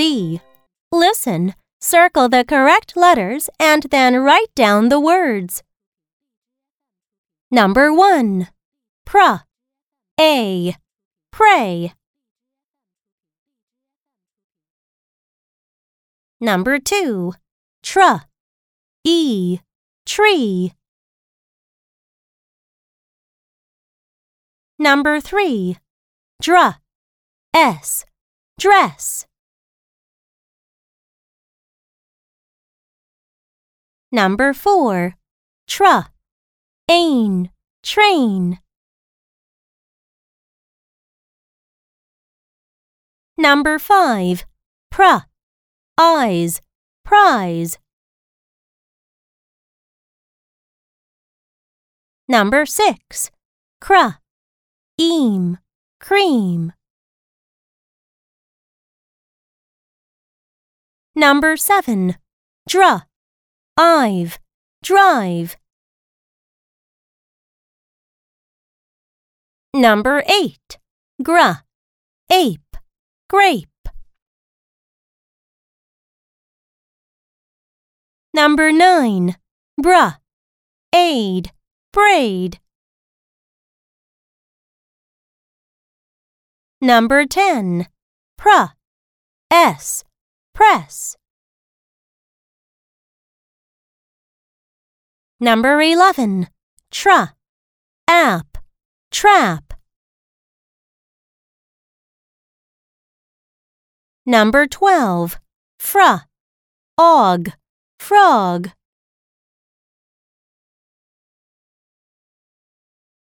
C. Listen, circle the correct letters, and then write down the words. Number 1. Pray. Number 2. Tree. Number 3. Dress. Number 4. Train. Number 5. Prize. Number 6. Cream. Number 7. Drive. Number 8. Grape. Number 9. Braid. Number 10. Press. Number 11. Trap. Number 12. Frog.